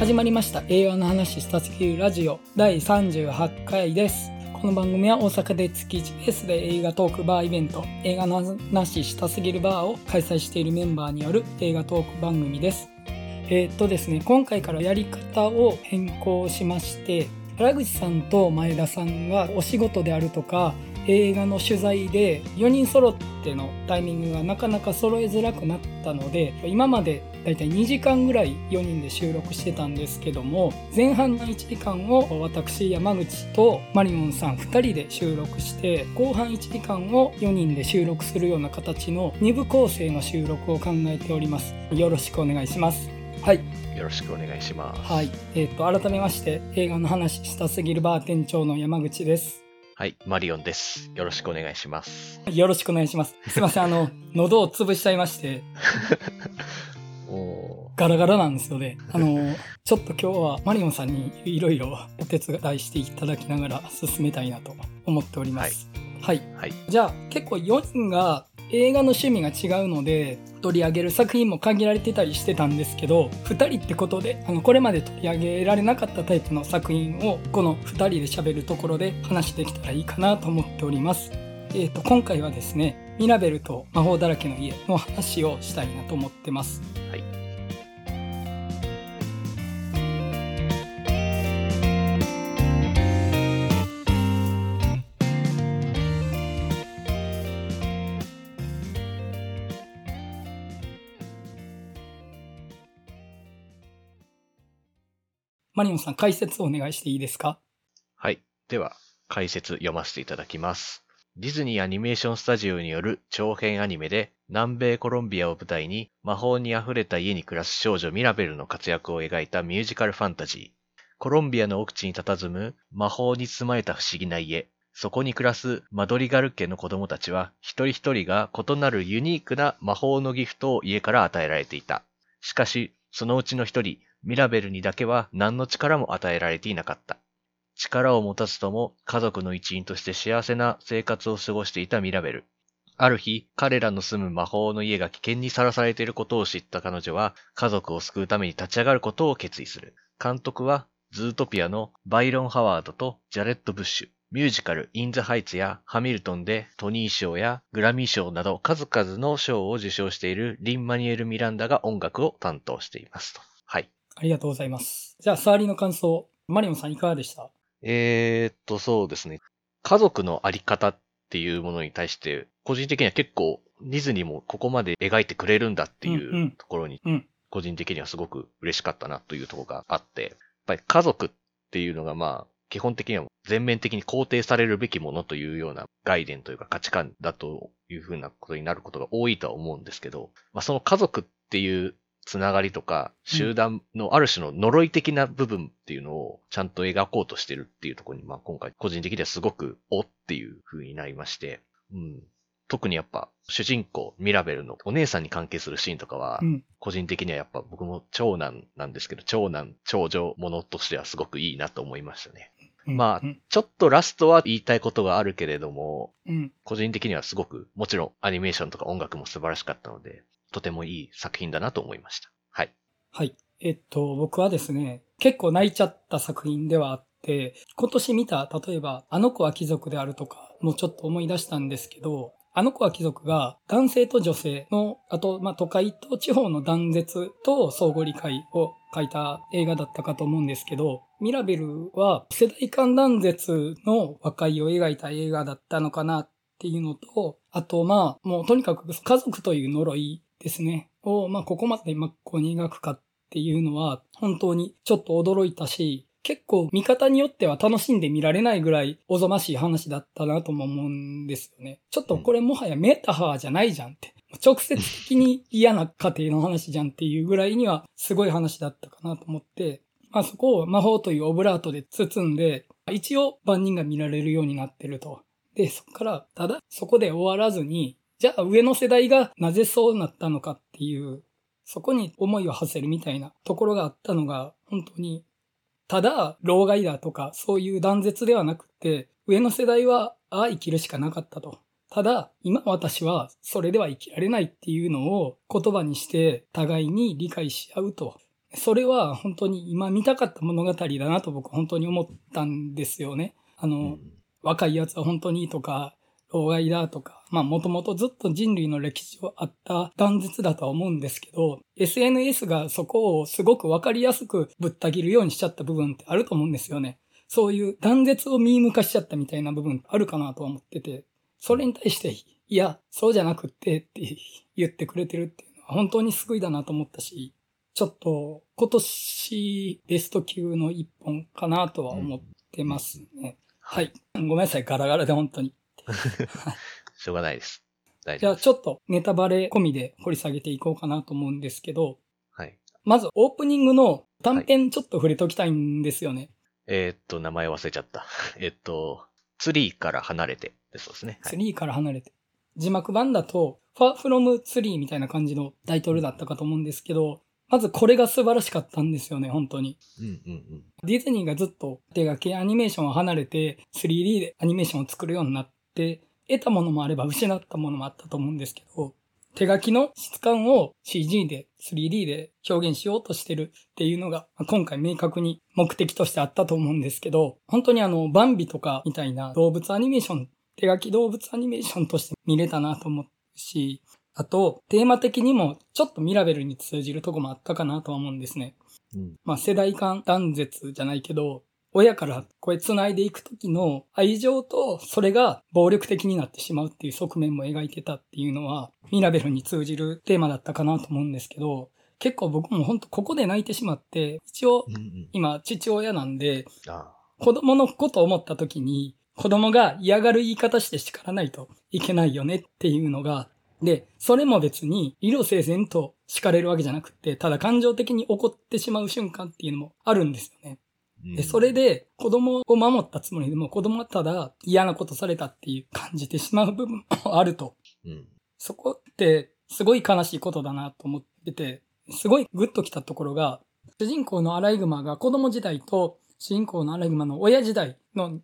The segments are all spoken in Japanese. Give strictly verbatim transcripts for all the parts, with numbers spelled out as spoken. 始まりました映画の話したすぎるラジオだいさんじゅうはちかいです。この番組は大阪で月いちベースで映画トークバーイベント映画の話したすぎるバーを開催しているメンバーによる映画トーク番組です。えー、っとですね今回からやり方を変更しまして、原口さんと前田さんはお仕事であるとか映画の取材でよにん揃ってのタイミングがなかなか揃えづらくなったので、今までだいたいにじかんぐらいよにんで収録してたんですけども、前半のいちじかんを私山口とマリオンさんふたりで収録して、後半いちじかんをよにんで収録するような形のに部構成の収録を考えております。よろしくお願いします。はい、よろしくお願いします。はい、えーと、改めまして映画の話したすぎるバー店長の山口です。はい、マリオンです。よろしくお願いします。よろしくお願いします。すいません、あの、喉を潰しちゃいまして。おガラガラなんですよね。あの、ちょっと今日はマリオンさんにいろいろお手伝いしていただきながら進めたいなと思っております。はい。はいはい、じゃあ、結構よにんが映画の趣味が違うので、取り上げる作品も限られてたりしてたんですけど、ふたりってことであのこれまで取り上げられなかったタイプの作品をこのふたりで喋るところで話できたらいいかなと思っております。えーと、今回はですねミラベルと魔法だらけの家の話をしたいなと思ってます。はい、マリオンさん、解説をお願いしていいですか？はい。では、解説読ませていただきます。ディズニーアニメーションスタジオによる長編アニメで、南米コロンビアを舞台に魔法にあふれた家に暮らす少女ミラベルの活躍を描いたミュージカルファンタジー。コロンビアの奥地に佇む魔法に包まれた不思議な家。そこに暮らすマドリガル家の子供たちは、一人一人が異なるユニークな魔法のギフトを家から与えられていた。しかし、そのうちの一人、ミラベルにだけは何の力も与えられていなかった。力を持たずとも家族の一員として幸せな生活を過ごしていたミラベル。ある日、彼らの住む魔法の家が危険にさらされていることを知った彼女は、家族を救うために立ち上がることを決意する。監督は、ズートピアのバイロン・ハワードとジャレット・ブッシュ、ミュージカル、イン・ザ・ハイツやハミルトンでトニー賞やグラミー賞など数々の賞を受賞しているリン・マニュエル・ミランダが音楽を担当していますと。はい。ありがとうございます。じゃあ、サーリーの感想、マリオンさんいかがでした？えーっと、そうですね。家族のあり方っていうものに対して、個人的には結構、ディズニーもここまで描いてくれるんだっていうところに、個人的にはすごく嬉しかったなというところがあって、やっぱり家族っていうのがまあ、基本的には全面的に肯定されるべきものというような概念というか価値観だというふうなことになることが多いとは思うんですけど、まあその家族っていう、つながりとか集団のある種の呪い的な部分っていうのをちゃんと描こうとしてるっていうところに、まあ今回個人的にはすごくおっていう風になりまして、うん、特にやっぱ主人公ミラベルのお姉さんに関係するシーンとかは、うん、個人的にはやっぱ僕も長男なんですけど、長男長女ものとしてはすごくいいなと思いましたね。まあ、ちょっとラストは言いたいことがあるけれども、うん、個人的にはすごく、もちろんアニメーションとか音楽も素晴らしかったので、とてもいい作品だなと思いました。はい。はい。えっと、僕はですね、結構泣いちゃった作品ではあって、今年見た、例えば、あの子は貴族であるとか、もうちょっと思い出したんですけど、あの子は貴族が男性と女性の、あと、まあ、都会と地方の断絶と相互理解を書いた映画だったかと思うんですけど、ミラベルは世代間断絶の和解を描いた映画だったのかなっていうのと、あとまあもうとにかく家族という呪いですねをまあここまで真っ向に描くかっていうのは本当にちょっと驚いたし、結構見方によっては楽しんで見られないぐらいおぞましい話だったなとも思うんですよね。ちょっとこれもはやメタファーじゃないじゃんって。直接的に嫌な家庭の話じゃんっていうぐらいにはすごい話だったかなと思って、まあそこを魔法というオブラートで包んで、一応万人が見られるようになってると。で、そこから、ただそこで終わらずに、じゃあ上の世代がなぜそうなったのかっていう、そこに思いを馳せるみたいなところがあったのが、本当に、ただ老害だとかそういう断絶ではなくて、上の世代はああ生きるしかなかったと。ただ、今私はそれでは生きられないっていうのを言葉にして互いに理解し合うと。それは本当に今見たかった物語だなと僕本当に思ったんですよね。あの、うん、若いやつは本当にいいとか、老害だとか、まあもともとずっと人類の歴史はあった断絶だとは思うんですけど、エスエヌエス がそこをすごくわかりやすくぶった切るようにしちゃった部分ってあると思うんですよね。そういう断絶をミーム化しちゃったみたいな部分あるかなと思ってて、それに対して、いや、そうじゃなくってって言ってくれてるっていうのは本当に救いだなと思ったし、ちょっと今年ベスト級の一本かなとは思ってますね。はい。ごめんなさい、ガラガラで本当に。しょうがないです。大丈夫です。じゃあちょっとネタバレ込みで掘り下げていこうかなと思うんですけど、はい。まずオープニングの短編ちょっと触れときたいんですよね。はい、えー、っと、名前忘れちゃった。えー、っと、ツリーから離れてでそうですね。はい、ツリーから離れて。字幕版だと、ファーフロムツリーみたいな感じのタイトルだったかと思うんですけど、まずこれが素晴らしかったんですよね、本当に。うんうんうん、ディズニーがずっと手掛けアニメーションを離れて スリーディー でアニメーションを作るようになって、得たものもあれば失ったものもあったと思うんですけど、手書きの質感を シージー で スリーディー で表現しようとしてるっていうのが今回明確に目的としてあったと思うんですけど、本当にあのバンビとかみたいな動物アニメーション、手書き動物アニメーションとして見れたなと思うし、あとテーマ的にもちょっとミラベルに通じるとこもあったかなとは思うんですね、うん、まあ世代間断絶じゃないけど親からこれ繋いでいくときの愛情とそれが暴力的になってしまうっていう側面も描いてたっていうのはミラベルに通じるテーマだったかなと思うんですけど、結構僕も本当ここで泣いてしまって、一応今父親なんで子供のことを思ったときに子供が嫌がる言い方して叱らないといけないよねっていうのが、でそれも別に理路整然と叱れるわけじゃなくて、ただ感情的に怒ってしまう瞬間っていうのもあるんですよね。でそれで子供を守ったつもりでも子供はただ嫌なことされたっていう感じてしまう部分もあると、うん、そこってすごい悲しいことだなと思ってて、すごいグッときたところが、主人公のアライグマが子供時代と主人公のアライグマの親時代の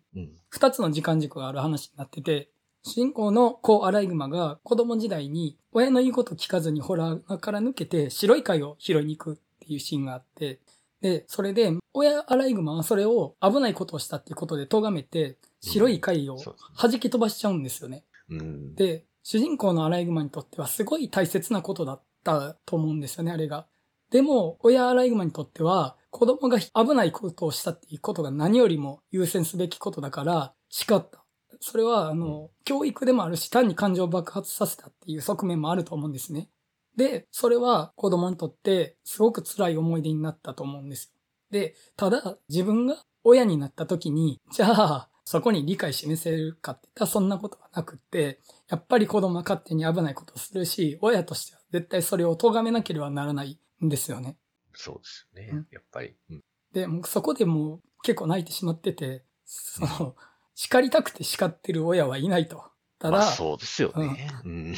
二つの時間軸がある話になってて、主人公の子アライグマが子供時代に親の言うこと聞かずにホラーから抜けて白い貝を拾いに行くっていうシーンがあって、で、それで、親アライグマはそれを危ないことをしたっていうことで咎めて、白い貝を弾き飛ばしちゃうんですよね。うん、で、主人公のアライグマにとってはすごい大切なことだったと思うんですよね、あれが。でも、親アライグマにとっては、子供が危ないことをしたっていうことが何よりも優先すべきことだから、叱った。それは、あの、教育でもあるし、単に感情を爆発させたっていう側面もあると思うんですね。で、それは子供にとってすごく辛い思い出になったと思うんですよ。で、ただ自分が親になった時に、じゃあそこに理解示せるかって言ったらそんなことはなくって、やっぱり子供は勝手に危ないことをするし、親としては絶対それを咎めなければならないんですよね。そうですよね、うん、やっぱり。うん、で、もうそこでもう結構泣いてしまってて、その、叱りたくて叱ってる親はいないと。ただ、まあ、そうですよね。うん、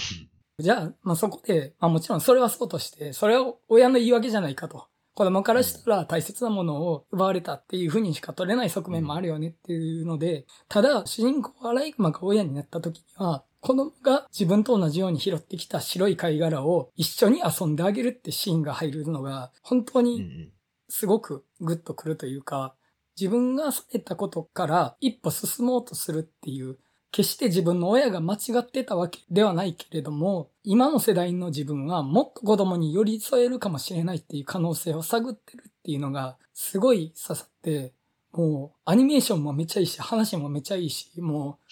じゃあ、まあ、そこで、まあ、もちろんそれはそうとして、それは親の言い訳じゃないかと。子供からしたら大切なものを奪われたっていうふうにしか取れない側面もあるよねっていうので、ただ、主人公アライグマが親になった時には、子供が自分と同じように拾ってきた白い貝殻を一緒に遊んであげるってシーンが入るのが、本当にすごくグッとくるというか、自分がされたことから一歩進もうとするっていう、決して自分の親が間違ってたわけではないけれども、今の世代の自分はもっと子供に寄り添えるかもしれないっていう可能性を探ってるっていうのがすごい刺さって、もうアニメーションもめっちゃいいし、話もめっちゃいいし、もう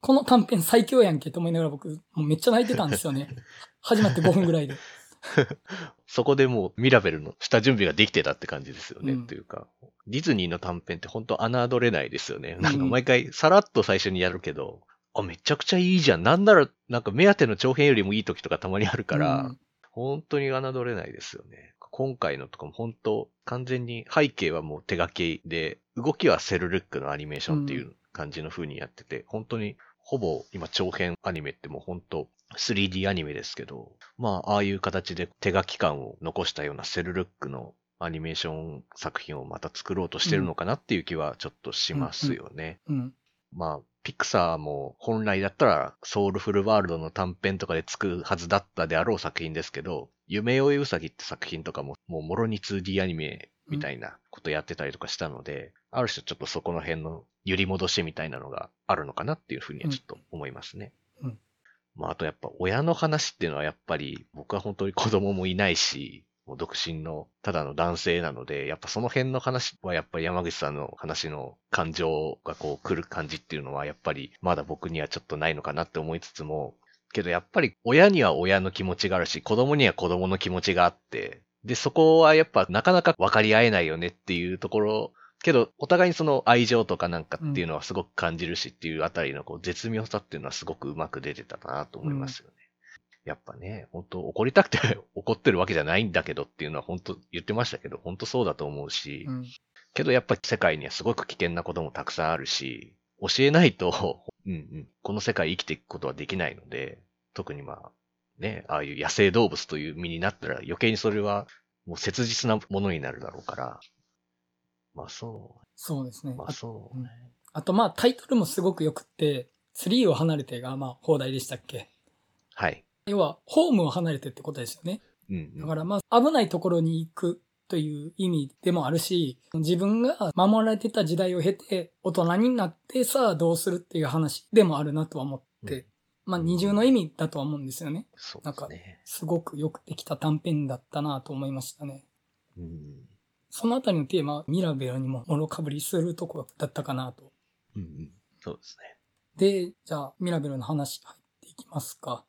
この短編最強やんけと思いながら僕もうめっちゃ泣いてたんですよね。始まってごふんぐらいで。そこでもうミラベルの下準備ができてたって感じですよね、うん、というかディズニーの短編って本当侮れないですよね、うん、なんか毎回さらっと最初にやるけど、あ、めちゃくちゃいいじゃん、なんならなんか目当ての長編よりもいい時とかたまにあるから、うん、本当に侮れないですよね。今回のとかも本当完全に背景はもう手書きで動きはセルルックのアニメーションっていう感じの風にやってて、うん、本当にほぼ今長編アニメってもう本当スリーディー アニメですけど、まあああいう形で手書き感を残したようなセルルックのアニメーション作品をまた作ろうとしてるのかなっていう気はちょっとしますよね。うんうんうん、まあピクサーも本来だったらソウルフルワールドの短編とかで作るはずだったであろう作品ですけど、夢追いうさぎって作品とかも、もうもろに ツーディー アニメみたいなことやってたりとかしたので、うん、ある種ちょっとそこの辺の揺り戻しみたいなのがあるのかなっていうふうにはちょっと思いますね。うんうん、まああとやっぱ親の話っていうのはやっぱり僕は本当に子供もいないし、もう独身のただの男性なので、やっぱその辺の話はやっぱり山口さんの話の感情がこう来る感じっていうのはやっぱりまだ僕にはちょっとないのかなって思いつつも、けどやっぱり親には親の気持ちがあるし、子供には子供の気持ちがあって、でそこはやっぱなかなか分かり合えないよねっていうところ、けどお互いにその愛情とかなんかっていうのはすごく感じるしっていうあたりのこう絶妙さっていうのはすごくうまく出てたなと思いますよね。うん、やっぱね、本当怒りたくて怒ってるわけじゃないんだけどっていうのは本当言ってましたけど、本当そうだと思うし、うん、けどやっぱり世界にはすごく危険なこともたくさんあるし、教えないと、うんうん、この世界生きていくことはできないので、特にまあね、ああいう野生動物という身になったら余計にそれはもう切実なものになるだろうから、まあそう。そうですね。まあそう。あとまあタイトルもすごくよくって、スリーを離れてがまあ放題でしたっけ？はい。要は、ホームを離れてってことですよね。うんうん、だから、まあ、危ないところに行くという意味でもあるし、自分が守られてた時代を経て、大人になって、さあどうするっていう話でもあるなとは思って、うん、まあ、二重の意味だとは思うんですよね。そうですね。なんか、すごくよくできた短編だったなと思いましたね。うん、そのあたりのテーマは、ミラベルにももろかぶりするところだったかなと。うんうん、そうですね。で、じゃあ、ミラベルの話入っていきますか。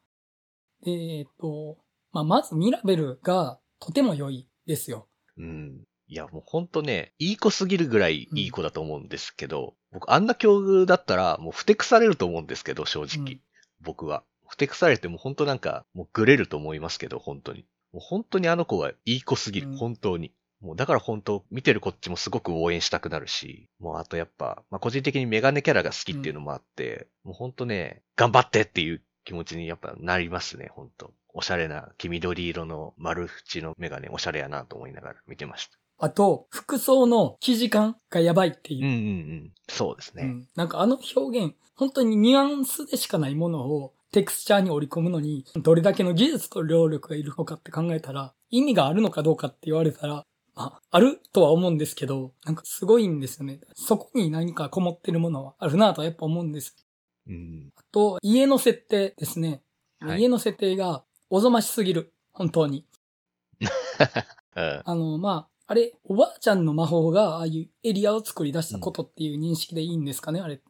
えっと、まあ、まずミラベルがとても良いですよ。うん。いや、もうほんとね、いい子すぎるぐらいいい子だと思うんですけど、うん、僕あんな境遇だったらもうふてくされると思うんですけど、正直。うん、僕は。ふてくされてもほんとなんか、もうグレると思いますけど、本当に。もう本当にあの子はいい子すぎる、うん、本当に。もうだから本当、見てるこっちもすごく応援したくなるし、もうあとやっぱ、まあ、個人的にメガネキャラが好きっていうのもあって、うん、もうほんとね、頑張ってっていう気持ちにやっぱなりますね、ほんと。おしゃれな黄緑色の丸縁のメガネ、おしゃれやなと思いながら見てました。あと、服装の生地感がやばいっていう。うんうんうん。そうですね。うん、なんかあの表現、本当にニュアンスでしかないものをテクスチャーに織り込むのに、どれだけの技術と労力がいるのかって考えたら、意味があるのかどうかって言われたら、まあ、あるとは思うんですけど、なんかすごいんですよね。そこに何かこもってるものはあるなとはやっぱ思うんです。うん、あと、家の設定ですね。はい、家の設定がおぞましすぎる。本当に。あの、まあ、あれ、おばあちゃんの魔法がああいうエリアを作り出したことっていう認識でいいんですかね、うん、あれって。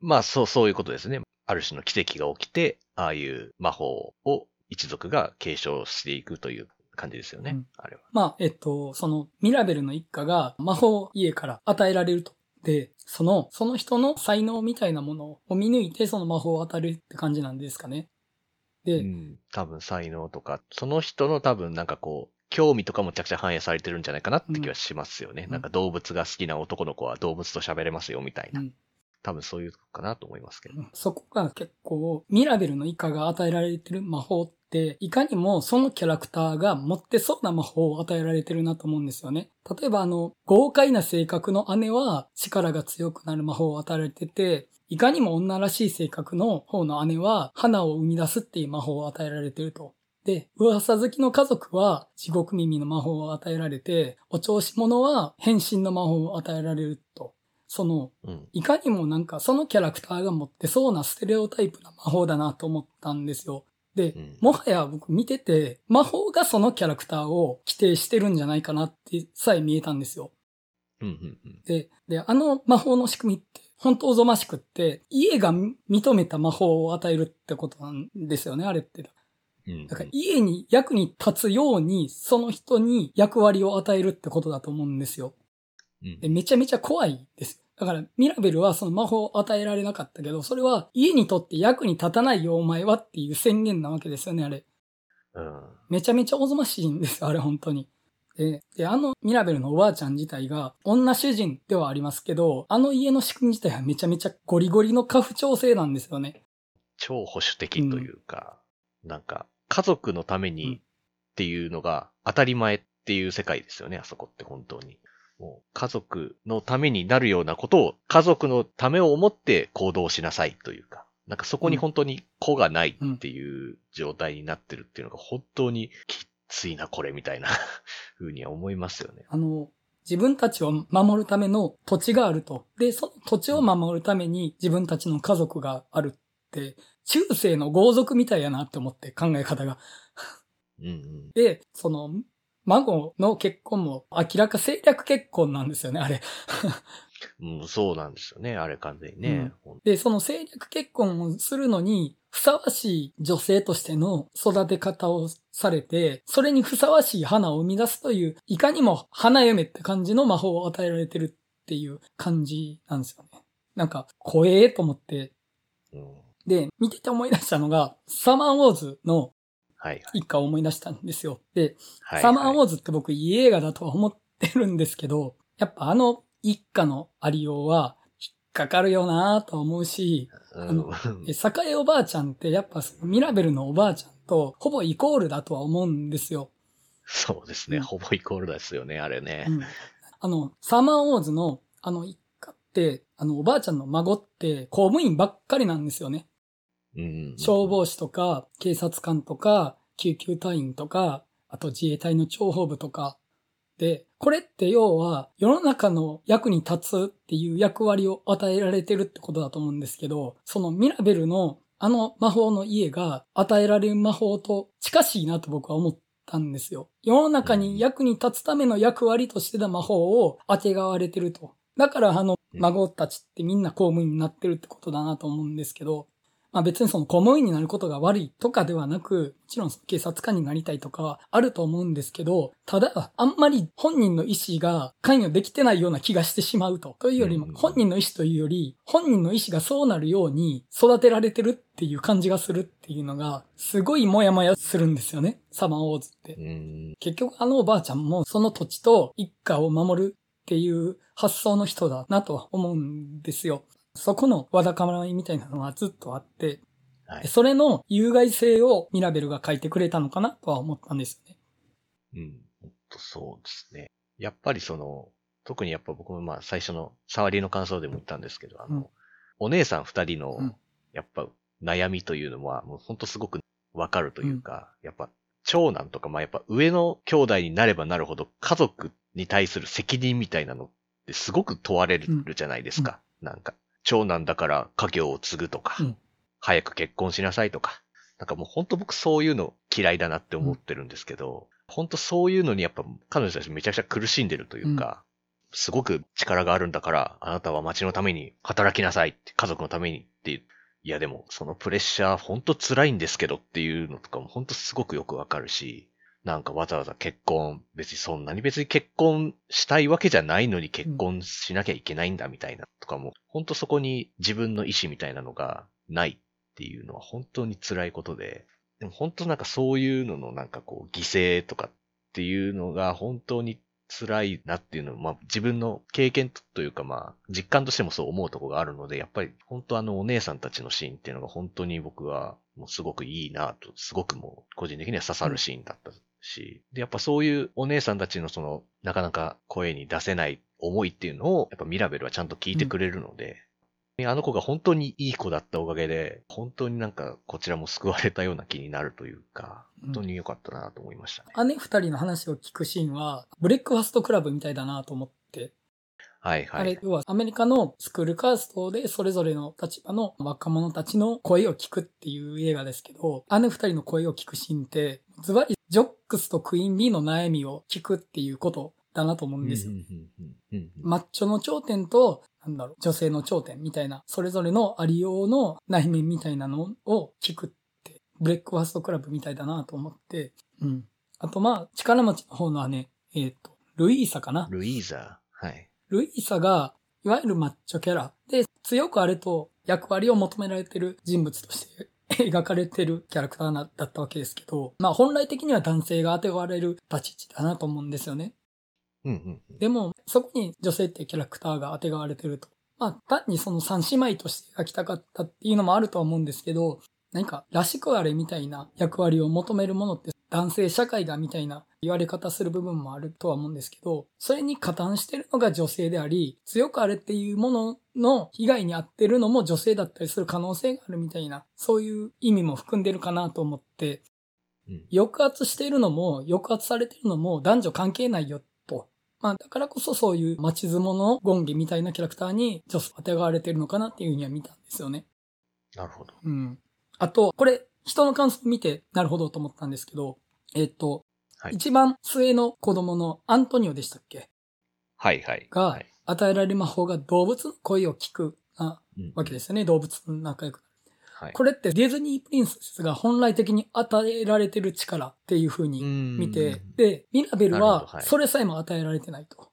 まあ、そう、そういうことですね。ある種の奇跡が起きて、ああいう魔法を一族が継承していくという感じですよね。うん、あれは。まあ、えっと、その、ミラベルの一家が魔法を家から与えられると。で、その、その人の才能みたいなものを見抜いてその魔法を与えるって感じなんですかね。で、うん、多分才能とか、その人の多分なんかこう、興味とかもちゃくちゃ反映されてるんじゃないかなって気はしますよね。うん、なんか動物が好きな男の子は動物と喋れますよみたいな。うん、多分そういうとこかなと思いますけど、うん。そこが結構、ミラベルの以下が与えられてる魔法って、いかにもそのキャラクターが持ってそうな魔法を与えられてるなと思うんですよね。例えばあの、豪快な性格の姉は力が強くなる魔法を与えられてて、いかにも女らしい性格の方の姉は花を生み出すっていう魔法を与えられてると。で、噂好きの家族は地獄耳の魔法を与えられて、お調子者は変身の魔法を与えられると。その、うん、いかにもなんかそのキャラクターが持ってそうなステレオタイプな魔法だなと思ったんですよ。で、うん、もはや僕見てて、魔法がそのキャラクターを規定してるんじゃないかなってさえ見えたんですよ。うんうんうん、で、で、あの魔法の仕組みって、本当おぞましくって、家が認めた魔法を与えるってことなんですよね、あれって。だから家に役に立つように、その人に役割を与えるってことだと思うんですよ。で、めちゃめちゃ怖いです。だから、ミラベルはその魔法を与えられなかったけど、それは家にとって役に立たないよ、お前はっていう宣言なわけですよね、あれ。うん、めちゃめちゃおぞましいんです、あれ、本当に。で、で、あのミラベルのおばあちゃん自体が女主人ではありますけど、あの家の仕組み自体はめちゃめちゃゴリゴリの家父長制なんですよね。超保守的というか、うん、なんか家族のためにっていうのが当たり前っていう世界ですよね、うん、あそこって本当に。もう家族のためになるようなことを家族のためを思って行動しなさいというか、なんかそこに本当に子がないっていう状態になってるっていうのが本当にきっついなこれみたいなふうには思いますよね。あの、自分たちを守るための土地があると。で、その土地を守るために自分たちの家族があるって、中世の豪族みたいやなって思って考え方が。うんうん、で、その、孫の結婚も明らか政略結婚なんですよね、あれ。うん、そうなんですよね、あれ完全にね、うん。で、その政略結婚をするのに、ふさわしい女性としての育て方をされて、それにふさわしい花を生み出すという、いかにも花嫁って感じの魔法を与えられてるっていう感じなんですよね。なんか、怖えと思って、うん。で、見てて思い出したのが、サマーウォーズの一家を思い出したんですよ。はいはい、で、はいはい、サマーウォーズって僕いい映画だとは思ってるんですけど、やっぱあの一家のありようは、かかるよなぁと思うし、あの、栄おばあちゃんってやっぱミラベルのおばあちゃんとほぼイコールだとは思うんですよ。そうですね、うん、ほぼイコールですよね、あれね。うん、あの、サマーウォーズのあの一家って、あのおばあちゃんの孫って公務員ばっかりなんですよね。うん、消防士とか警察官とか救急隊員とか、あと自衛隊の諜報部とか。で、これって要は世の中の役に立つっていう役割を与えられてるってことだと思うんですけど、そのミラベルのあの魔法の家が与えられる魔法と近しいなと僕は思ったんですよ。世の中に役に立つための役割としてた魔法をあてがわれてると。だからあの孫たちってみんな公務員になってるってことだなと思うんですけど、まあ別にその公務員になることが悪いとかではなく、もちろん警察官になりたいとかはあると思うんですけど、ただあんまり本人の意思が関与できてないような気がしてしまうと。というよりも、本人の意思というより、本人の意思がそうなるように育てられてるっていう感じがするっていうのが、すごいモヤモヤするんですよね、サマーウォーズって。結局あのおばあちゃんもその土地と一家を守るっていう発想の人だなとは思うんですよ。そこのわだかまりみたいなのはずっとあって、はい、それの有害性をミラベルが書いてくれたのかなとは思ったんですよね。うん、そうですね。やっぱりその、特にやっぱ僕もまあ最初の触りの感想でも言ったんですけど、あの、うん、お姉さん二人のやっぱ悩みというのはもう本当すごくわかるというか、うん、やっぱ長男とかまあやっぱ上の兄弟になればなるほど家族に対する責任みたいなのってすごく問われるじゃないですか、うんうん、なんか。長男だから家業を継ぐとか、うん、早く結婚しなさいとか、なんかもう本当僕そういうの嫌いだなって思ってるんですけど、うん、本当そういうのにやっぱ彼女たちめちゃくちゃ苦しんでるというか、うん、すごく力があるんだからあなたは町のために働きなさいって、家族のためにっていう、いやでもそのプレッシャー本当辛いんですけどっていうのとかも本当すごくよくわかるし、なんかわざわざ結婚、別にそんなに別に結婚したいわけじゃないのに結婚しなきゃいけないんだみたいなとかも、本当そこに自分の意思みたいなのがないっていうのは本当に辛いことで、でも本当なんかそういうののなんかこう犠牲とかっていうのが本当に辛いなっていうのを、まあ自分の経験というかまあ実感としてもそう思うところがあるので、やっぱり本当あのお姉さんたちのシーンっていうのが本当に僕はもうすごくいいなと、すごくもう個人的には刺さるシーンだった。うんし、で、やっぱそういうお姉さんたちのその、なかなか声に出せない思いっていうのを、やっぱミラベルはちゃんと聞いてくれるので、うん、あの子が本当にいい子だったおかげで、本当になんかこちらも救われたような気になるというか、本当に良かったなと思いましたね。うん、姉二人の話を聞くシーンは、ブレックファストクラブみたいだなと思って、はいはい。あれ、要はアメリカのスクールカーストでそれぞれの立場の若者たちの声を聞くっていう映画ですけど、姉二人の声を聞くシーンって、ズバリジョックスとクイーン・ビーの悩みを聞くっていうことだなと思うんですよ。マッチョの頂点と、なんだろう、女性の頂点みたいな、それぞれのありようの内面みたいなのを聞くって、ブレックファストクラブみたいだなと思って、うん。あとまあ、力持ちの方の姉、えっと、ルイーサかな。ルイーサ、はい。ルイーサが、いわゆるマッチョキャラで、強くあれと役割を求められてる人物として、描かれてるキャラクターだったわけですけど、まあ本来的には男性が当てがわれる立ち位置だなと思うんですよね。うんうんうん、でも、そこに女性ってキャラクターが当てがわれてると。まあ単にその三姉妹として描きたかったっていうのもあるとは思うんですけど、何からしくあれみたいな役割を求めるものって男性社会だみたいな言われ方する部分もあるとは思うんですけど、それに加担してるのが女性であり、強くあれっていうものの被害に遭ってるのも女性だったりする可能性があるみたいな、そういう意味も含んでるかなと思って、うん、抑圧しているのも抑圧されているのも男女関係ないよと。まあだからこそそういう町相撲の権化みたいなキャラクターに女装当てがわれているのかなっていうふうには見たんですよね。なるほど。うん。あと、これ人の感想見てなるほどと思ったんですけど、えっと、はい、一番末の子供のアントニオでしたっけ？はいはい。が、与えられる魔法が動物の声を聞くなわけですよね。うん、動物と仲良くなる。はい、これってディズニープリンセスが本来的に与えられてる力っていう風に見て、で、ミラベルはそれさえも与えられてないと。は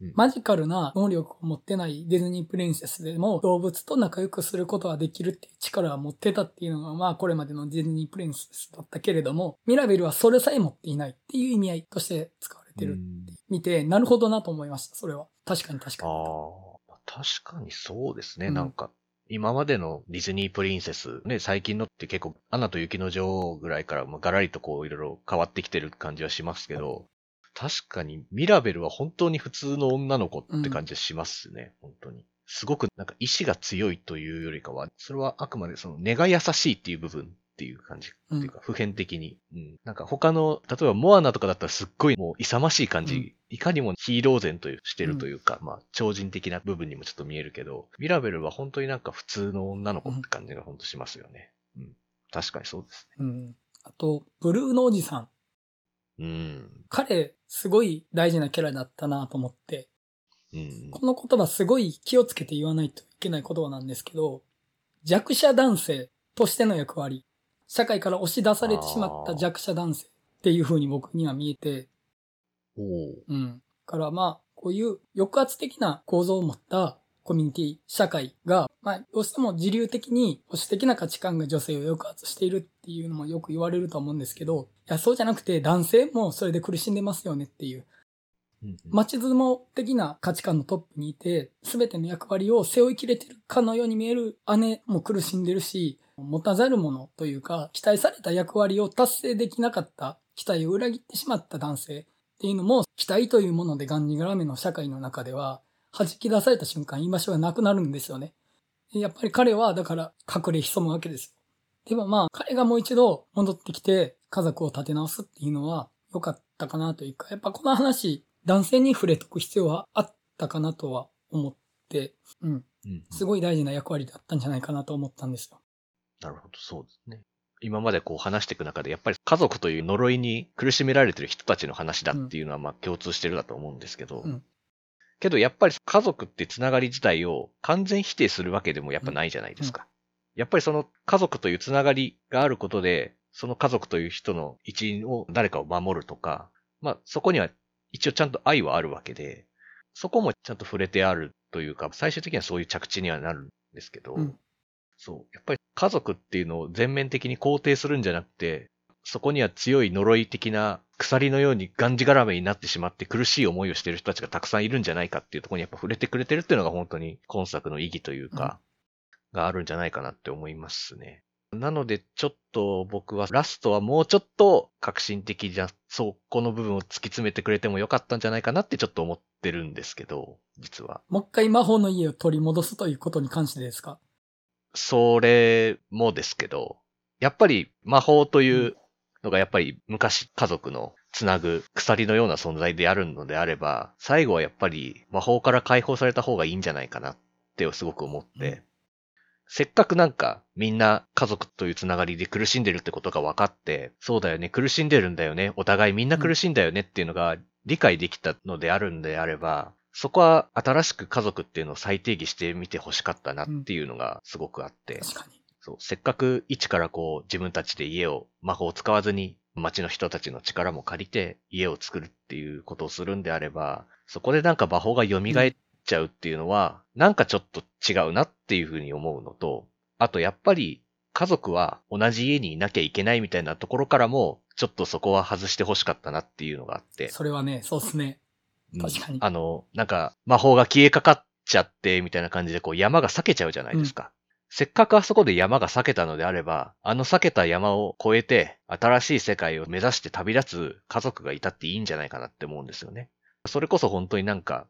い、マジカルな能力を持ってないディズニープリンセスでも動物と仲良くすることはできるっていう力を持ってたっていうのが、まあこれまでのディズニープリンセスだったけれども、ミラベルはそれさえ持っていないっていう意味合いとして使われてるって見て、なるほどなと思いました、それは。確かに確かに。ああ、確かにそうですね、うん、なんか。今までのディズニープリンセス、ね、最近のって結構、アナと雪の女王ぐらいから、まあ、ガラリとこう、いろいろ変わってきてる感じはしますけど、確かにミラベルは本当に普通の女の子って感じはしますね、うん、本当に。すごくなんか意志が強いというよりかは、それはあくまでその根が優しいっていう部分っていう感じ、うん、っていうか、普遍的に、うん。なんか他の、例えばモアナとかだったらすっごいもう勇ましい感じ。うんいかにもヒーロー然としてるというか、うん、まあ、超人的な部分にもちょっと見えるけど、ミラベルは本当になんか普通の女の子って感じが本当しますよね。うん。うん、確かにそうですね。うん。あと、ブルーのおじさん。うん。彼、すごい大事なキャラだったなと思って。うん。この言葉すごい気をつけて言わないといけない言葉なんですけど、弱者男性としての役割。社会から押し出されてしまった弱者男性っていう風に僕には見えて、おううん。からまあ、こういう抑圧的な構造を持ったコミュニティ、社会が、まあ、どうしても自流的に保守的な価値観が女性を抑圧しているっていうのもよく言われると思うんですけど、いや、そうじゃなくて男性もそれで苦しんでますよねっていう。町相撲的な価値観のトップにいて、すべての役割を背負いきれてるかのように見える姉も苦しんでるし、持たざるものというか、期待された役割を達成できなかった、期待を裏切ってしまった男性、っていうのも期待というものでがんにがらめの社会の中では弾き出された瞬間居場所がなくなるんですよね。やっぱり彼はだから隠れ潜むわけですよ。でもまあ彼がもう一度戻ってきて家族を立て直すっていうのは良かったかなというか、やっぱこの話男性に触れとく必要はあったかなとは思って、うん、すごい大事な役割だったんじゃないかなと思ったんですよ。なるほど、そうですね。今までこう話していく中でやっぱり家族という呪いに苦しめられている人たちの話だっていうのはまあ共通してるだと思うんですけど、うん、けどやっぱり家族ってつながり自体を完全否定するわけでもやっぱないじゃないですか、うんうん、やっぱりその家族というつながりがあることでその家族という人の一員を誰かを守るとか、まあそこには一応ちゃんと愛はあるわけで、そこもちゃんと触れてあるというか最終的にはそういう着地にはなるんですけど、うん、そうやっぱり家族っていうのを全面的に肯定するんじゃなくて、そこには強い呪い的な鎖のようにがんじがらめになってしまって苦しい思いをしている人たちがたくさんいるんじゃないかっていうところにやっぱ触れてくれてるっていうのが本当に今作の意義というか、うん、があるんじゃないかなって思いますね。なのでちょっと僕はラストはもうちょっと革新的じゃ、そこの部分を突き詰めてくれてもよかったんじゃないかなってちょっと思ってるんですけど、実は。もう一回魔法の家を取り戻すということに関してですか？それもですけど、やっぱり魔法というのがやっぱり昔家族のつなぐ鎖のような存在であるのであれば、最後はやっぱり魔法から解放された方がいいんじゃないかなってすごく思って、うん、せっかくなんかみんな家族というつながりで苦しんでるってことが分かって、そうだよね、苦しんでるんだよね、お互いみんな苦しんだよねっていうのが理解できたのであるんであれば、そこは新しく家族っていうのを再定義してみてほしかったなっていうのがすごくあって、うん、確かにそうせっかく一からこう自分たちで家を魔法を使わずに町の人たちの力も借りて家を作るっていうことをするんであれば、そこでなんか魔法が蘇っちゃうっていうのは、うん、なんかちょっと違うなっていうふうに思うのと、あとやっぱり家族は同じ家にいなきゃいけないみたいなところからもちょっとそこは外してほしかったなっていうのがあって、それはね、そうですね。確かに。あの、なんか、魔法が消えかかっちゃって、みたいな感じで、こう、山が裂けちゃうじゃないですか。うん、せっかくあそこで山が裂けたのであれば、あの裂けた山を越えて、新しい世界を目指して旅立つ家族がいたっていいんじゃないかなって思うんですよね。それこそ本当になんか、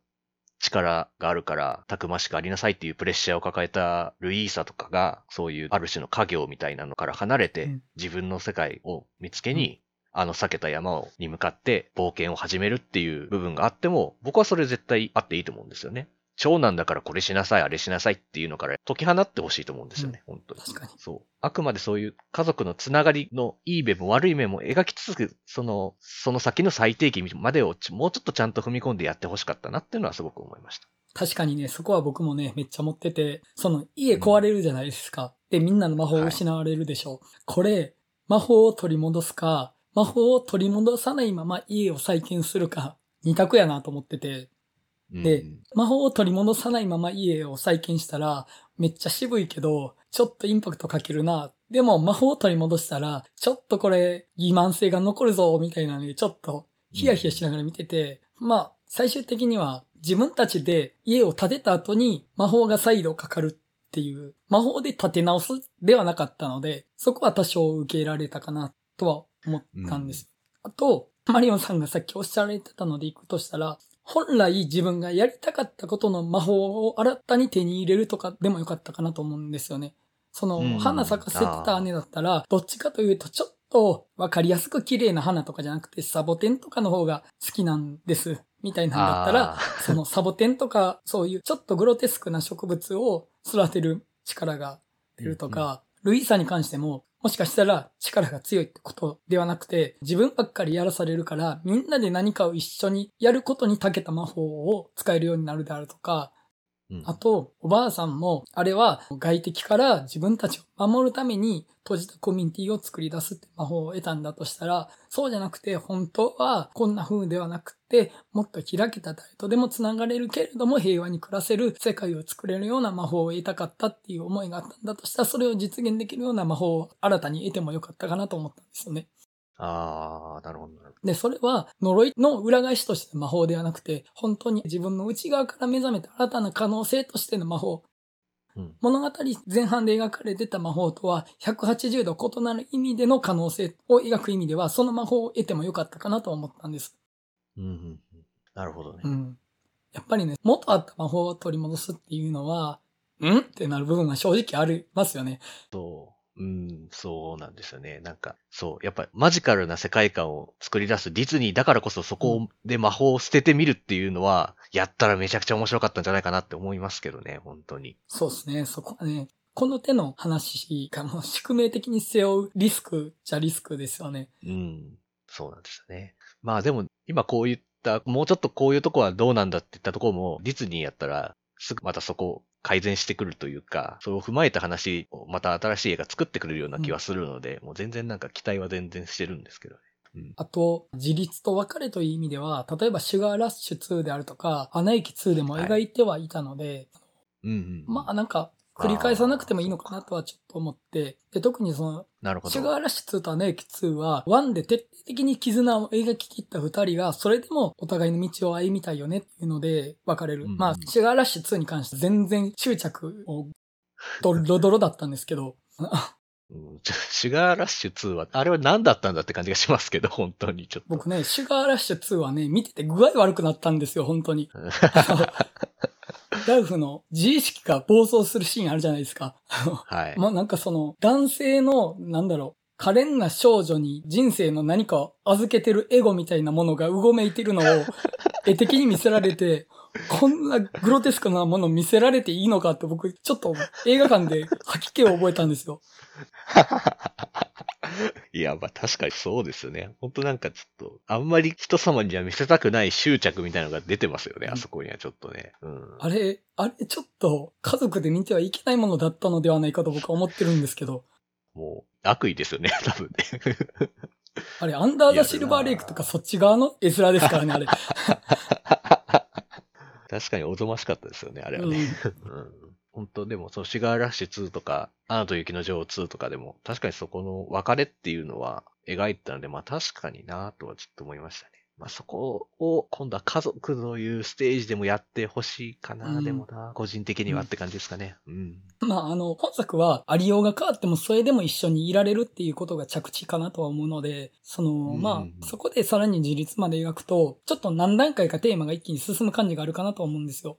力があるからたくましくありなさいっていうプレッシャーを抱えたルイーサとかが、そういうある種の家業みたいなのから離れて、うん、自分の世界を見つけに、うん、あの避けた山に向かって冒険を始めるっていう部分があっても、僕はそれ絶対あっていいと思うんですよね。長男だからこれしなさい、あれしなさいっていうのから解き放ってほしいと思うんですよね、うん、本当に。確かに。そう。あくまでそういう家族のつながりのいい面も悪い面も描きつつ、その、その先の最低限までをもうちょっとちゃんと踏み込んでやってほしかったなっていうのはすごく思いました。確かにね、そこは僕もね、めっちゃ持ってて、その、家壊れるじゃないですか。うん、で、みんなの魔法を失われるでしょう。はい、これ、魔法を取り戻すか、魔法を取り戻さないまま家を再建するか、二択やなと思ってて。で、魔法を取り戻さないまま家を再建したら、めっちゃ渋いけど、ちょっとインパクトかけるな。でも魔法を取り戻したら、ちょっとこれ、欺瞞性が残るぞ、みたいなので、ちょっとヒヤヒヤしながら見てて、うん、まあ、最終的には自分たちで家を建てた後に魔法が再度かかるっていう、魔法で建て直すではなかったので、そこは多少受け入れられたかな、とは思ったんです。うん、あと、マリオンさんがさっきおっしゃられてたので行くとしたら、本来自分がやりたかったことの魔法を新たに手に入れるとかでもよかったかなと思うんですよね。その、うん、花咲かせてた姉だったら、どっちかというとちょっとわかりやすく綺麗な花とかじゃなくてサボテンとかの方が好きなんです。みたいなんだったら、そのサボテンとかそういうちょっとグロテスクな植物を育てる力が出るとか、うん、ルイーサに関しても、もしかしたら力が強いってことではなくて、自分ばっかりやらされるから、みんなで何かを一緒にやることに長けた魔法を使えるようになるであるとか、うん、あと、おばあさんも、あれは外敵から自分たちを守るために閉じたコミュニティを作り出すって魔法を得たんだとしたら、そうじゃなくて、本当はこんな風ではなくて、もっと開けた誰とでも繋がれるけれども平和に暮らせる世界を作れるような魔法を得たかったっていう思いがあったんだとしたら、それを実現できるような魔法を新たに得てもよかったかなと思ったんですよね。ああ、なるほど。で、それは呪いの裏返しとしての魔法ではなくて、本当に自分の内側から目覚めた新たな可能性としての魔法。うん、物語前半で描かれてた魔法とはひゃくはちじゅうど異なる意味での可能性を描く意味では、その魔法を得てもよかったかなと思ったんです。うんうん、なるほどね、うん。やっぱりね、元あった魔法を取り戻すっていうのは、んってなる部分は正直ありますよね。そう。うん、そうなんですよね。なんか、そう、やっぱりマジカルな世界観を作り出すディズニーだからこそ、そこで魔法を捨ててみるっていうのは、やったらめちゃくちゃ面白かったんじゃないかなって思いますけどね、本当に。そうですね、そこはね、この手の話がもう宿命的に背負うリスクじゃリスクですよね。うん、そうなんですよね。まあでも、今こういった、もうちょっとこういうとこはどうなんだって言ったところも、ディズニーやったら、すぐまたそこ、改善してくるというか、それを踏まえた話をまた新しい映画作ってくれるような気はするので、うん、もう全然なんか期待は全然してるんですけどね。うん、あと、自立と別れという意味では、例えばシュガーラッシュツーであるとか、アナ雪ツーでも描いてはいたので、はい、うんうん、まあなんか繰り返さなくてもいいのかなとはちょっと思って、で特にその、なるほど、シュガーラッシュツーとアナ雪ツーは、ワンで徹底的に絆を描き切ったふたりが、それでもお互いの道を歩みたいよねっていうので別れる。うんうん、まあ、シュガーラッシュツーに関して全然執着をドロドロだったんですけど。うん、シュガーラッシュツーは、あれは何だったんだって感じがしますけど、本当にちょっと。僕ね、シュガーラッシュツーはね、見てて具合悪くなったんですよ、本当に。ラルフの自意識が暴走するシーンあるじゃないですか。はい。まあ、なんかその、男性の、なんだろう、可憐な少女に人生の何かを預けてるエゴみたいなものがうごめいてるのを、絵的に見せられて、こんなグロテスクなもの見せられていいのかって僕、ちょっと映画館で吐き気を覚えたんですよ。いや、まあ確かにそうですよね。ほんとなんかちょっと、あんまり人様には見せたくない執着みたいなのが出てますよね、うん、あそこにはちょっとね。うん、あれ、あれちょっと家族で見てはいけないものだったのではないかと僕は思ってるんですけど。もう、悪意ですよね、多分ね。あれ、アンダーザシルバーレイクとかそっち側の絵面ですからね、あれ。確かにおぞましかったですよね、あれはね。うんうん、本当でも、そのシガーラッシュツーとか、アナと雪の女王ツーとかでも、確かにそこの別れっていうのは描いてたので、まあ確かになぁとはちょっと思いましたね。まあ、そこを今度は家族のいうステージでもやってほしいかな、うん、でもな、個人的にはって感じですかね。うん。まあ、あの、本作はありようが変わってもそれでも一緒にいられるっていうことが着地かなとは思うので、その、まあ、そこでさらに自立まで描くと、ちょっと何段階かテーマが一気に進む感じがあるかなと思うんですよ。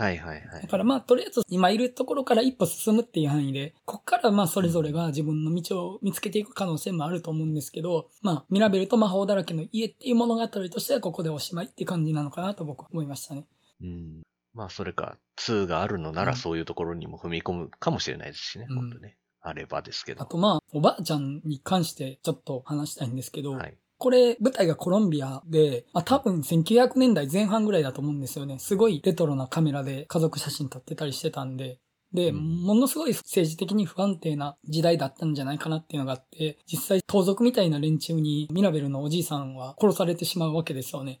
はいはいはい。だからまあ、とりあえず今いるところから一歩進むっていう範囲で、こっからまあそれぞれが自分の道を見つけていく可能性もあると思うんですけど、まあ、ミラベルと魔法だらけの家っていう物語としてはここでおしまいっていう感じなのかなと僕は思いましたね。うん。まあ、それか、ツーがあるのならそういうところにも踏み込むかもしれないですしね、うん、本当ね。あればですけど。あとまあ、おばあちゃんに関してちょっと話したいんですけど、はい、これ、舞台がコロンビアで、まあ、多分せんきゅうひゃくねんだいぜん半ぐらいだと思うんですよね。すごいレトロなカメラで家族写真撮ってたりしてたんで。で、うん、ものすごい政治的に不安定な時代だったんじゃないかなっていうのがあって、実際盗賊みたいな連中にミラベルのおじいさんは殺されてしまうわけですよね。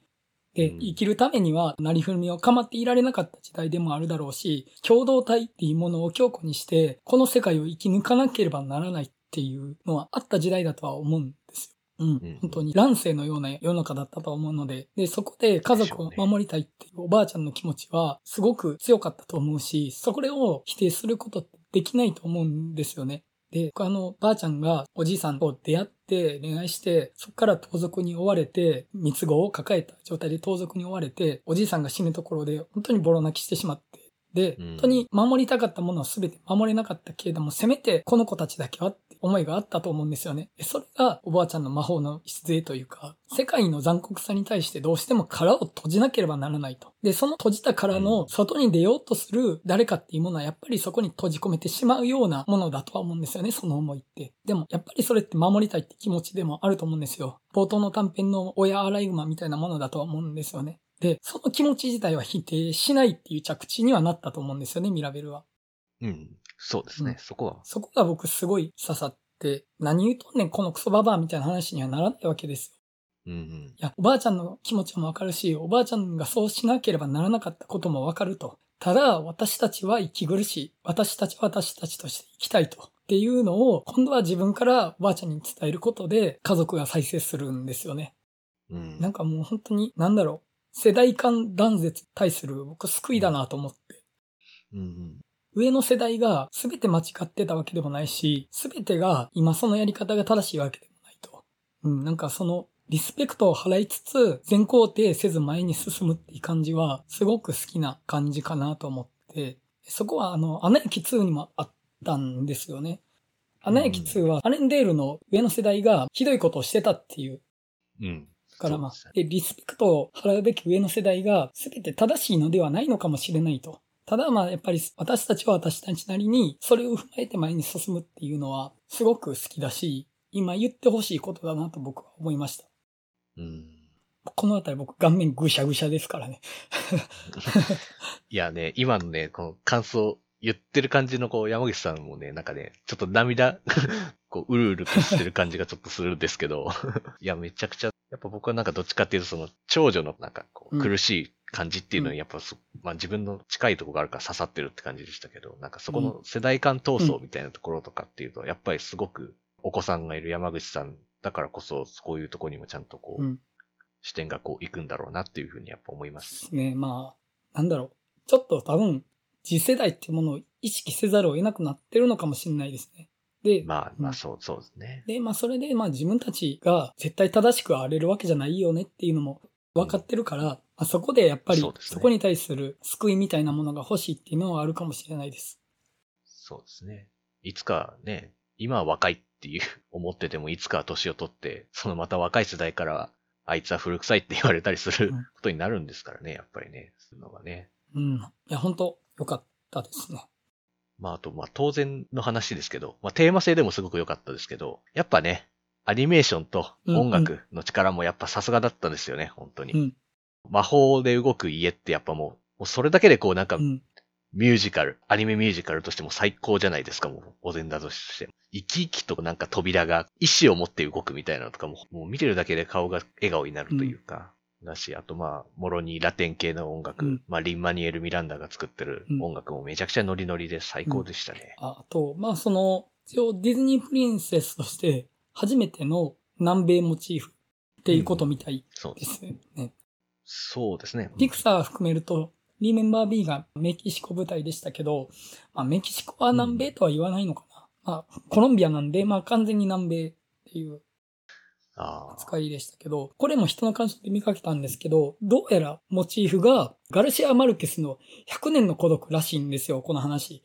で、生きるためにはなりふみを構っていられなかった時代でもあるだろうし、共同体っていうものを強固にして、この世界を生き抜かなければならないっていうのはあった時代だとは思うんですよ。うん、本当に乱世のような世の中だったと思うので、で、そこで家族を守りたいっていうおばあちゃんの気持ちはすごく強かったと思うし、それを否定することってできないと思うんですよね。で、あの、ばあちゃんがおじいさんと出会って恋愛して、そこから盗賊に追われて、三つ子を抱えた状態で盗賊に追われて、おじいさんが死ぬところで本当にボロ泣きしてしまって、で、本当に守りたかったものは全て守れなかったけれども、せめてこの子たちだけはって思いがあったと思うんですよね。それがおばあちゃんの魔法の礎というか、世界の残酷さに対してどうしても殻を閉じなければならないと。で、その閉じた殻の外に出ようとする誰かっていうものはやっぱりそこに閉じ込めてしまうようなものだとは思うんですよね、その思いって。でもやっぱりそれって守りたいって気持ちでもあると思うんですよ。冒頭の短編の親アライグマみたいなものだとは思うんですよね。で、その気持ち自体は否定しないっていう着地にはなったと思うんですよね、ミラベルは。うん、そうですね、うん、そこは。そこが僕すごい刺さって、何言うとんねん、このクソババアみたいな話にはならないわけですよ。うんうん。いや、おばあちゃんの気持ちもわかるし、おばあちゃんがそうしなければならなかったこともわかると。ただ、私たちは息苦しい。私たちは私たちとして生きたいと。っていうのを、今度は自分からおばあちゃんに伝えることで、家族が再生するんですよね。うん。なんかもう本当に、なんだろう。世代間断絶に対する僕救いだなと思って、うんうん、上の世代が全て間違ってたわけでもないし、全てが今そのやり方が正しいわけでもないと、うん、なんかそのリスペクトを払いつつ全肯定せず前に進むっていう感じはすごく好きな感じかなと思って、そこはあのアナ雪ツーにもあったんですよね。アナ雪ツーはアレンデールの上の世代がひどいことをしてたっていう、うんからまあ、でリスペクトを払うべき上の世代が全て正しいのではないのかもしれないと。ただまあやっぱり私たちは私たちなりにそれを踏まえて前に進むっていうのはすごく好きだし、今言ってほしいことだなと僕は思いました。うん、このあたり僕顔面ぐしゃぐしゃですからね。いやね、今のね、この感想言ってる感じのこう山口さんもね、なんかね、ちょっと涙こううるうるとしてる感じがちょっとするんですけど、いやめちゃくちゃやっぱ僕はなんかどっちかっていうとその長女のなんかこう苦しい感じっていうのにやっぱ、うん、まあ自分の近いところがあるから刺さってるって感じでしたけど、なんかそこの世代間闘争みたいなところとかっていうとやっぱりすごくお子さんがいる山口さんだからこそこういうところにもちゃんとこう、うん、視点がこういくんだろうなっていうふうにやっぱ思いますね。まあなんだろう、ちょっと多分次世代っていうものを意識せざるを得なくなってるのかもしれないですね。で、まあ、まあ、そう、そうですね。で、まあ、それで、まあ、自分たちが絶対正しく荒れるわけじゃないよねっていうのも分かってるから、うんまあ、そこでやっぱり、そこに対する救いみたいなものが欲しいっていうのはあるかもしれないです。そうですね。いつかね、今は若いっていう思ってても、いつかは年を取って、そのまた若い世代から、あいつは古臭いって言われたりすることになるんですからね、やっぱりね、そういうのがね。うん。いや、本当良かったですね。まあ、あと、まあ、当然の話ですけど、まあ、テーマ性でもすごく良かったですけど、やっぱね、アニメーションと音楽の力もやっぱさすがだったんですよね、うんうん、本当に、うん。魔法で動く家ってやっぱもう、もうそれだけでこうなんか、ミュージカル、うん、アニメミュージカルとしても最高じゃないですか、もう、お膳立てとして。生き生きとなんか扉が意志を持って動くみたいなのとかも、もう見てるだけで顔が笑顔になるというか、うん、だし、あとまあ、もろにラテン系の音楽、うん、まあ、リンマニュエル・ミランダが作ってる音楽もめちゃくちゃノリノリで最高でしたね。うん、あと、まあその、一応ディズニープリンセスとして初めての南米モチーフっていうことみたいですね。うんうん、そうですね。ピクサー含めると、リメンバー B がメキシコ舞台でしたけど、まあ、メキシコは南米とは言わないのかな。うん、まあ、コロンビアなんで、まあ完全に南米っていう扱いでしたけど、これも人の感想で見かけたんですけど、どうやらモチーフがガルシア・マルケスのひゃくねんの孤独らしいんですよ、この話。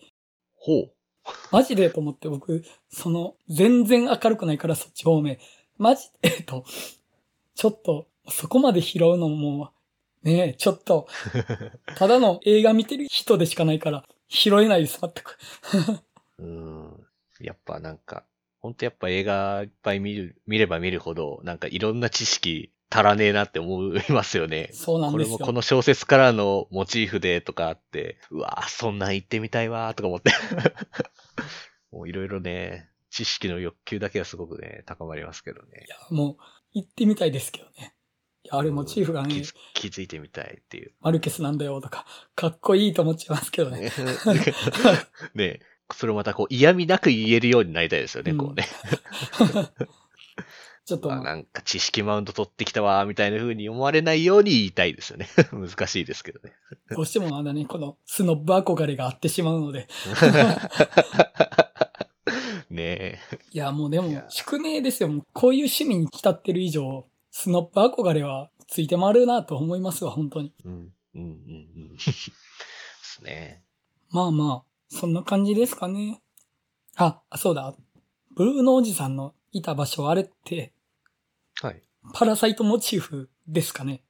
ほう。マジでと思って僕、その、全然明るくないからそっち方面。マジでと、ちょっと、そこまで拾うのも、ねえ、ちょっと、ただの映画見てる人でしかないから、拾えないです、全く。うーん。やっぱなんか、ほんとやっぱ映画いっぱい見る、見れば見るほど、なんかいろんな知識足らねえなって思いますよね。そうなんですよ。これもこの小説からのモチーフでとかあって、うわぁ、そんなん言ってみたいわーとか思って。もういろいろね、知識の欲求だけはすごくね、高まりますけどね。いや、もう、言ってみたいですけどね。いや、あれモチーフがね、うん、気、気づいてみたいっていう。マルケスなんだよとか、かっこいいと思っちゃいますけどね。ねえ。それをまたこう嫌味なく言えるようになりたいですよね、うん、こうね。ちょっと、まあ、なんか知識マウント取ってきたわみたいな風に思われないように言いたいですよね。難しいですけどね。どうしてもまだねこのスノッブ憧れがあってしまうので。ねえ。いやもうでも宿命ですよ。こういう趣味に浸ってる以上、スノッブ憧れはついて回るなと思いますわ本当に。うんうんうんうん。ですね。まあまあ。そんな感じですかね。あ、そうだ。ブルーのおじさんのいた場所、あれって、はい。パラサイトモチーフですかね。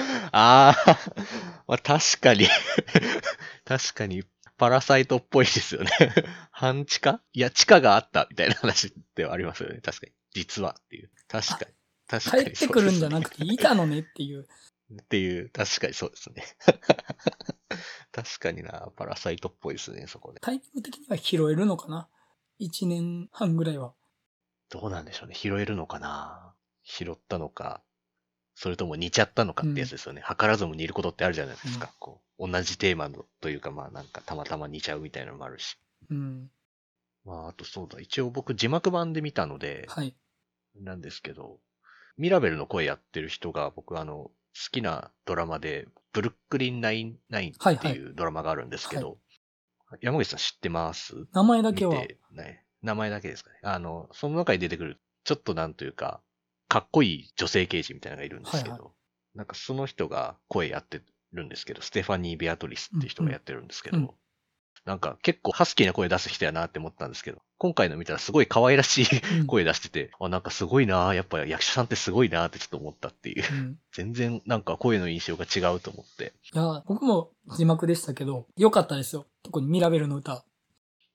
ああ、まあ、確かに。確かに、パラサイトっぽいですよね。半地下？いや、地下があったみたいな話ではありますよね。確かに。実はっていう。確かに。確かに、ね。帰ってくるんじゃなくて、いたのねっていう。っていう、確かにそうですね。確かにな、パラサイトっぽいですね、そこで。タイミング的には拾えるのかな？ いち 年半ぐらいは。どうなんでしょうね、拾えるのかな？拾ったのか、それとも似ちゃったのかってやつですよね。うん、図らずも似ることってあるじゃないですか。うん、こう同じテーマのというか、まあなんかたまたま似ちゃうみたいなのもあるし。うん。まああとそうだ、一応僕字幕版で見たので、はい。なんですけど、ミラベルの声やってる人が僕あの、好きなドラマで、ブルックリンきゅうじゅうきゅうっていうドラマがあるんですけど、はいはい、山口さん知ってます？名前だけは。名前だけですかね。あの、その中に出てくる、ちょっとなんというか、かっこいい女性刑事みたいなのがいるんですけど、はいはい、なんかその人が声やってるんですけど、ステファニー・ベアトリスっていう人がやってるんですけど、うんうん、なんか結構ハスキーな声出す人やなって思ったんですけど、今回の見たらすごい可愛らしい声出してて、うん、あ、なんかすごいなぁ、やっぱ役者さんってすごいなぁってちょっと思ったっていう。うん、全然なんか声の印象が違うと思って。いや、僕も字幕でしたけど、良かったですよ。特にミラベルの歌。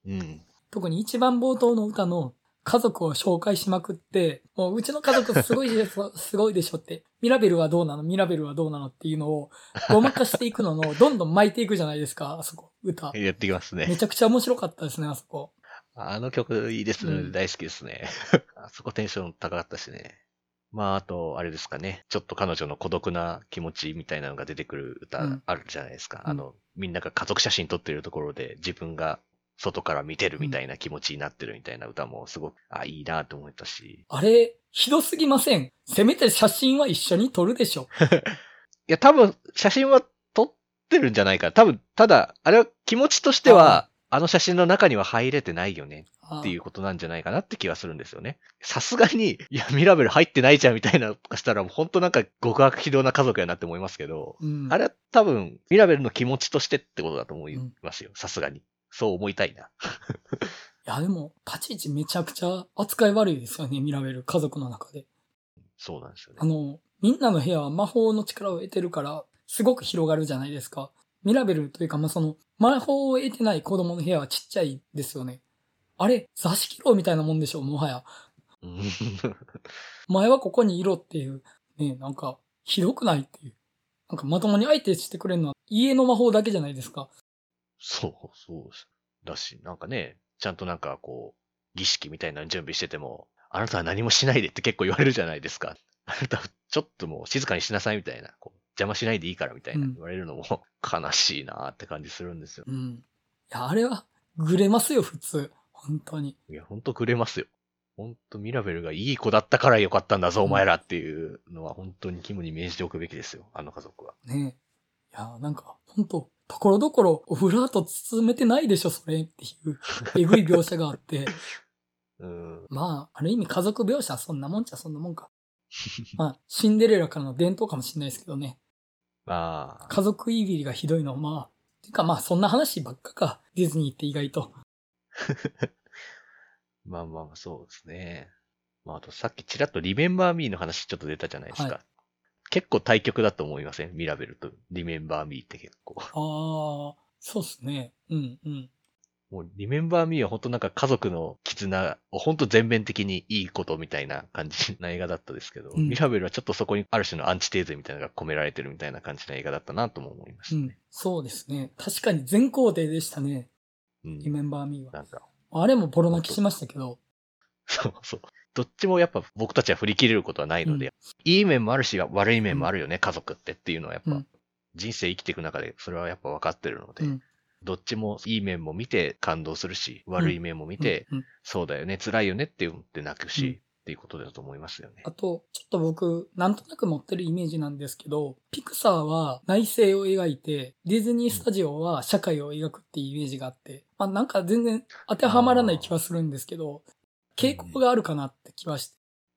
うん。特に一番冒頭の歌の家族を紹介しまくって、もううちの家族すごいでしょ、すごいでしょって、ミラベルはどうなの、ミラベルはどうなのっていうのをごまかしていくのの、どんどん巻いていくじゃないですか、あそこ、歌。やってきますね。めちゃくちゃ面白かったですね、あそこ。あの曲いいですね、うん。大好きですね。あそこテンション高かったしね。まあ、あと、あれですかね。ちょっと彼女の孤独な気持ちみたいなのが出てくる歌あるじゃないですか。うん、あの、みんなが家族写真撮ってるところで自分が外から見てるみたいな気持ちになってるみたいな歌もすごく、あ、いいなと思ったし。あれ、ひどすぎません？せめて写真は一緒に撮るでしょ。いや、多分、写真は撮ってるんじゃないか。多分、ただ、あれは気持ちとしては、あの写真の中には入れてないよねっていうことなんじゃないかなって気がするんですよね。さすがに、いや、ミラベル入ってないじゃんみたいなとかしたら、ほんとなんか極悪非道な家族やなって思いますけど、うん、あれは多分、ミラベルの気持ちとしてってことだと思いますよ。さすがに。そう思いたいな。いや、でも、立ち位置めちゃくちゃ扱い悪いですよね、ミラベル、家族の中で。そうなんですよね。あの、みんなの部屋は魔法の力を得てるから、すごく広がるじゃないですか。ミラベルというか、まあ、その、魔法を得てない子供の部屋はちっちゃいですよね。あれ、座敷牢みたいなもんでしょ、もはや。前はここにいろっていう、ね、なんか、ひどくないっていう。なんか、まともに相手してくれるのは家の魔法だけじゃないですか。そう、そうだし、なんかね、ちゃんとなんかこう、儀式みたいなの準備してても、あなたは何もしないでって結構言われるじゃないですか。あなた、ちょっともう静かにしなさいみたいな。こう邪魔しないでいいからみたいな言われるのも悲しいなーって感じするんですよ。うん。いや、あれは、ぐれますよ、普通。本当に。いや、本当ぐれますよ。ほんとミラベルがいい子だったからよかったんだぞ、お前らっていうのは本当に肝に銘じておくべきですよ、あの家族は。ねえ。いや、なんか、ほんと、ところどころオブラート包めてないでしょ、それっていう、えぐい描写があって。うん、まあ、ある意味家族描写はそんなもんちゃそんなもんか。まあ、シンデレラからの伝統かもしれないですけどね。まあ。家族いびりがひどいのは、まあ、てかまあ、そんな話ばっかか、ディズニーって意外と。まあまあ、そうですね。まあ、あとさっきちらっとリメンバーミーの話ちょっと出たじゃないですか。はい、結構対極だと思いません？ミラベルとリメンバーミーって結構。ああ、そうですね。うんうん。もうリメンバーミーは本当なんか家族の絆を本当全面的にいいことみたいな感じな映画だったですけど、うん、ミラベルはちょっとそこにある種のアンチテーゼみたいなのが込められてるみたいな感じの映画だったなとも思いましたね。うん、そうですね。確かに全肯定でしたね。うん、リメンバーミーは。なんかあれもボロ泣きしましたけど。そうそう。どっちもやっぱ僕たちは振り切れることはないので、うん、いい面もあるし悪い面もあるよね、うん、家族ってっていうのはやっぱ、うん、人生生きていく中でそれはやっぱ分かってるので、うんどっちもいい面も見て感動するし、悪い面も見て、うんうんうん、そうだよね、辛いよねって思って泣くし、うん、っていうことだと思いますよね。あと、ちょっと僕、なんとなく持ってるイメージなんですけど、ピクサーは内政を描いて、ディズニースタジオは社会を描くっていうイメージがあって、まあなんか全然当てはまらない気はするんですけど、傾向があるかなって気はして、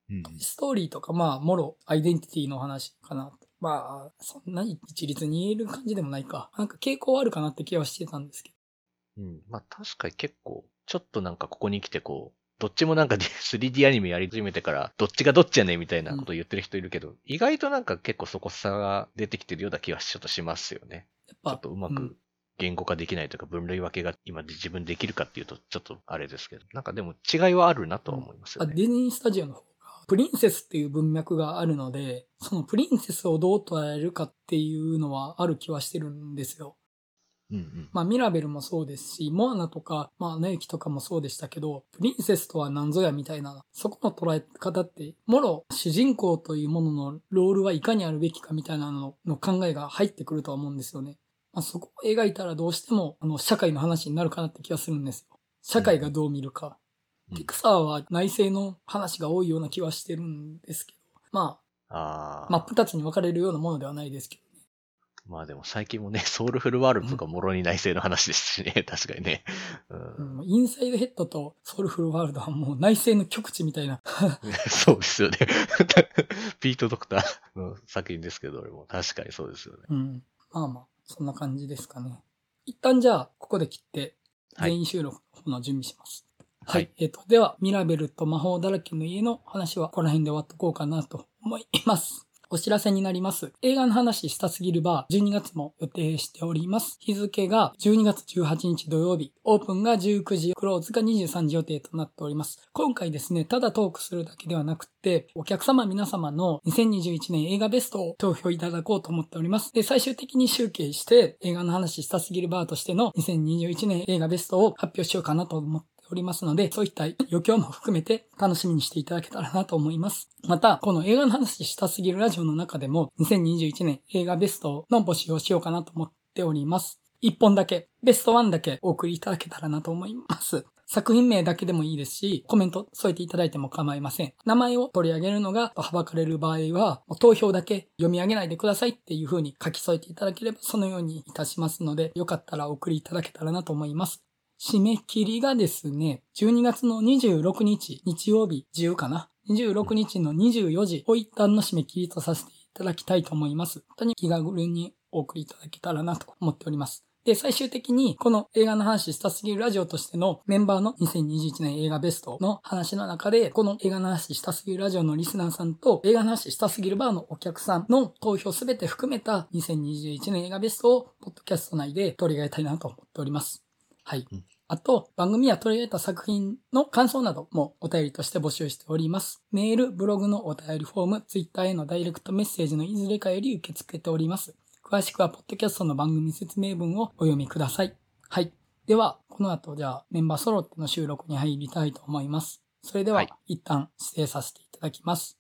うん、トイストーリーとかまあ、もろ、アイデンティティの話かな。まあ、そんなに一律に言える感じでもないか。なんか傾向はあるかなって気はしてたんですけど。うん。まあ確かに結構、ちょっとなんかここに来てこう、どっちもなんか スリーディー アニメやり始めてから、どっちがどっちやねんみたいなことを言ってる人いるけど、うん、意外となんか結構そこ差が出てきてるような気はちょっとしますよね。やっぱちょっとうまく言語化できないというか、分類分けが今で自分できるかっていうとちょっとあれですけど、なんかでも違いはあるなとは思いますよね。うん、あ、ディズニースタジオの方。プリンセスっていう文脈があるので、そのプリンセスをどう捉えるかっていうのはある気はしてるんですよ。うんうん、まあミラベルもそうですし、モアナとか、まあアナ雪とかもそうでしたけど、プリンセスとは何ぞやみたいな、そこの捉え方って、もろ主人公というもののロールはいかにあるべきかみたいなのの考えが入ってくるとは思うんですよね。まあ、そこを描いたらどうしてもあの社会の話になるかなって気がするんですよ。社会がどう見るか。うんピクサーは内政の話が多いような気はしてるんですけど、まあ、あ真っ二つに分かれるようなものではないですけどね。まあでも最近もね、ソウルフルワールドとかもろに内政の話ですしね、うん、確かにね、うんうん。インサイドヘッドとソウルフルワールドはもう内政の極地みたいな。そうですよね。ピートドクターの作品ですけど、俺も確かにそうですよね。うん。まあまあ、そんな感じですかね。一旦じゃあ、ここで切って、全員収録の準備します。はいはい。はい、えっと、では、ミラベルと魔法だらけの家の話はこの辺で終わっとこうかなと思います。お知らせになります。映画の話したすぎるバー、じゅうにがつも予定しております。日付がじゅうにがつじゅうはちにち土曜日、オープンがじゅうくじ、クローズがにじゅうさんじ予定となっております。今回ですね、ただトークするだけではなくて、お客様皆様のにせんにじゅういちねん映画ベストを投票いただこうと思っております。で、最終的に集計して、映画の話したすぎるバーとしてのにせんにじゅういちねん映画ベストを発表しようかなと思っておりますので、そういった余興も含めて楽しみにしていただけたらなと思います。また、この映画の話したすぎるラジオの中でも、にせんにじゅういちねん映画ベストの募集をしようかなと思っております。いっぽんだけ、ベストワンだけお送りいただけたらなと思います。作品名だけでもいいですし、コメント添えていただいても構いません。名前を取り上げるのがはばかれる場合は、投票だけ読み上げないでくださいっていう風に書き添えていただければ、そのようにいたしますので、よかったらお送りいただけたらなと思います。締め切りがですね、じゅうにがつのにじゅうろくにち、日曜日、じゅうかな。にじゅうろくにちのにじゅうよじを一旦の締め切りとさせていただきたいと思います。本当に気軽にお送りいただけたらなと思っております。で、最終的にこの映画の話したすぎるラジオとしてのメンバーのにせんにじゅういちねん映画ベストの話の中で、この映画の話したすぎるラジオのリスナーさんと映画の話したすぎるバーのお客さんの投票すべて含めたにせんにじゅういちねん映画ベストをポッドキャスト内で取り上げたいなと思っております。はい。うんあと、番組や取り上げた作品の感想などもお便りとして募集しております。メール、ブログのお便りフォーム、ツイッターへのダイレクトメッセージのいずれかより受け付けております。詳しくは、ポッドキャストの番組説明文をお読みください。はい。では、この後、じゃあ、メンバー揃っての収録に入りたいと思います。それでは、一旦指定させていただきます。